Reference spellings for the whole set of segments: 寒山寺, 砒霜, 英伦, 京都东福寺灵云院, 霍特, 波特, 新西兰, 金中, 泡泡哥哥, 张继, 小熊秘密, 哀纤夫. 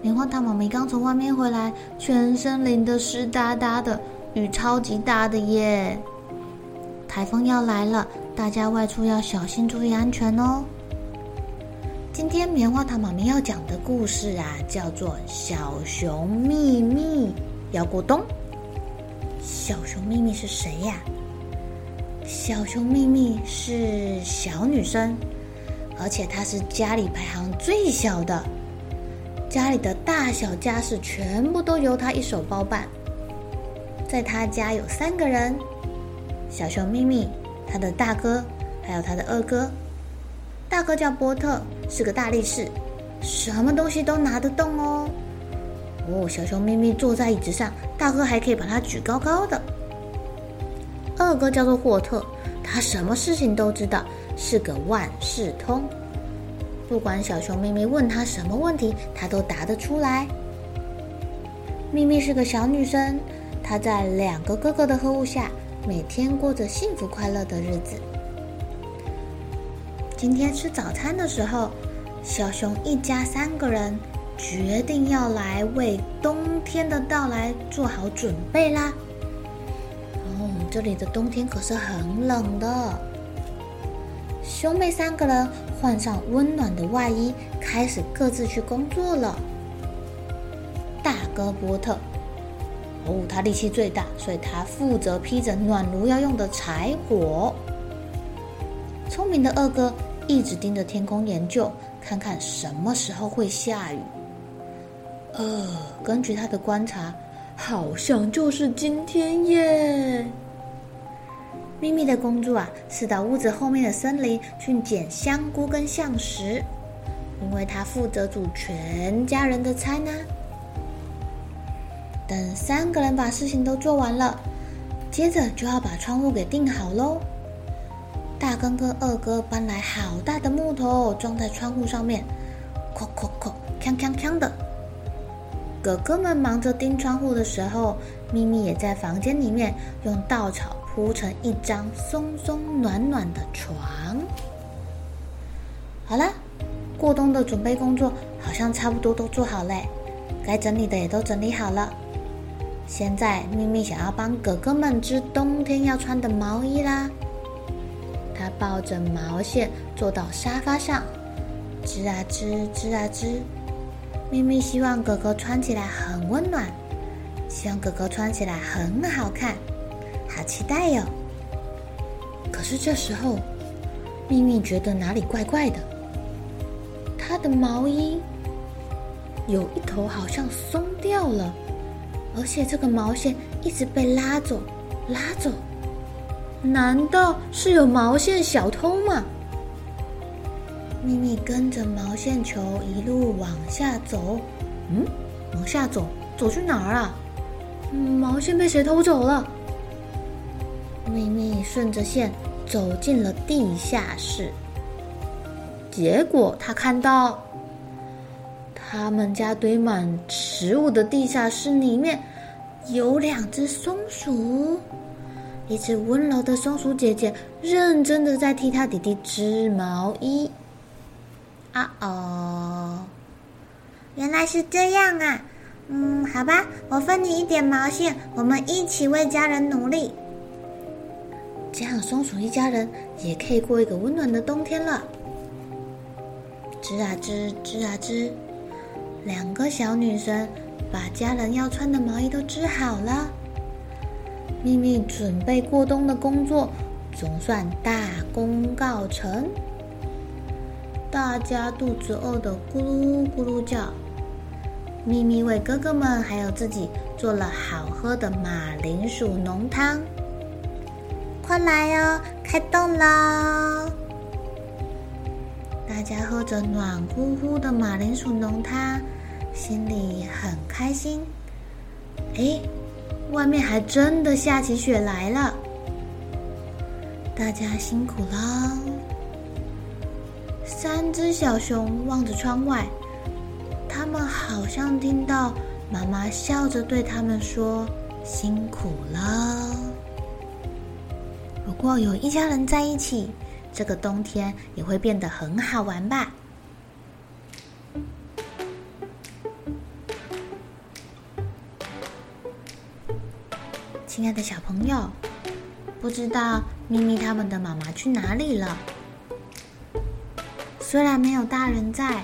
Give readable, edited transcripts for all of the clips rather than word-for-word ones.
棉花糖妈咪刚从外面回来，全身淋得湿哒哒的，雨超级大的耶！台风要来了，大家外出要小心，注意安全哦。今天棉花糖妈咪要讲的故事叫做《小熊秘密》。姚国东，小熊秘密是谁呀？小熊秘密是小女生，而且她是家里排行最小的。家里的大小家事全部都由他一手包办。在他家有三个人，小熊秘密、他的大哥，还有他的二哥。大哥叫波特，是个大力士，什么东西都拿得动哦。小熊秘密坐在椅子上，大哥还可以把他举高高的。二哥叫做霍特，他什么事情都知道，是个万事通。不管小熊秘密问他什么问题，他都答得出来。秘密是个小女生，她在两个哥哥的呵护下，每天过着幸福快乐的日子。今天吃早餐的时候，小熊一家三个人决定要来为冬天的到来做好准备啦。这里的冬天可是很冷的。兄妹三个人换上温暖的外衣，开始各自去工作了。大哥波特，他力气最大，所以他负责劈着暖炉要用的柴火。聪明的二哥一直盯着天空研究，看看什么时候会下雨。根据他的观察，好像就是今天耶。秘密的工作是到屋子后面的森林去捡香菇跟橡石，因为他负责煮全家人的餐啊。等三个人把事情都做完了，接着就要把窗户给钉好咯。大哥跟二哥搬来好大的木头装在窗户上面，叩叩叩，锵锵锵的。哥哥们忙着钉窗户的时候，秘密也在房间里面用稻草铺成一张松松暖暖的床。好了，过冬的准备工作好像差不多都做好了，该整理的也都整理好了。现在秘密想要帮哥哥们织冬天要穿的毛衣啦。他抱着毛线坐到沙发上，织啊织，织啊织。秘密希望哥哥穿起来很温暖，希望哥哥穿起来很好看，好期待哟！可是这时候，秘密觉得哪里怪怪的。她的毛衣有一头好像松掉了，而且这个毛线一直被拉走，拉走。难道是有毛线小偷吗？秘密跟着毛线球一路往下走，往下走，走去哪儿啊？毛线被谁偷走了？秘密顺着线走进了地下室，结果他看到他们家堆满食物的地下室里面有两只松鼠，一只温柔的松鼠姐姐认真的在替她弟弟织毛衣。原来是这样啊！好吧，我分你一点毛线，我们一起为家人努力。这样松鼠一家人也可以过一个温暖的冬天了。织啊织，织啊织，两个小女生把家人要穿的毛衣都织好了。秘密准备过冬的工作总算大功告成，大家肚子饿得咕噜咕噜叫。秘密为哥哥们还有自己做了好喝的马铃薯浓汤。快来哦，开动啦！大家喝着暖乎乎的马铃薯浓汤，心里很开心。外面还真的下起雪来了，大家辛苦了。三只小熊望着窗外，他们好像听到妈妈笑着对他们说辛苦了。不过有一家人在一起，这个冬天也会变得很好玩吧。亲爱的小朋友，不知道咪咪他们的妈妈去哪里了。虽然没有大人在，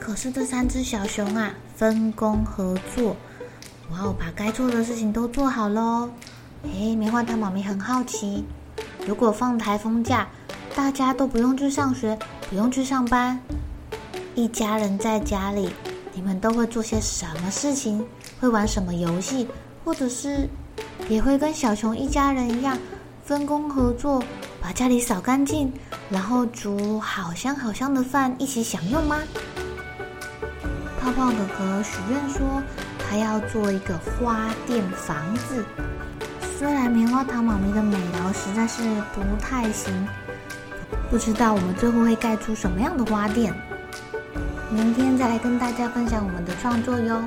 可是这三只小熊啊，分工合作，把该做的事情都做好咯。棉花糖妈咪很好奇，如果放台风假，大家都不用去上学，不用去上班，一家人在家里，你们都会做些什么事情？会玩什么游戏？或者是也会跟小熊一家人一样分工合作，把家里扫干净，然后煮好香好香的饭一起享用吗？泡泡哥哥许愿说他要做一个花店房子，虽然棉花糖妈咪的美劳实在是不太行，不知道我们最后会盖出什么样的花店。明天再来跟大家分享我们的创作哟。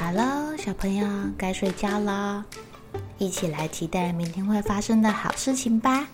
好了，小朋友该睡觉了，一起来期待明天会发生的好事情吧。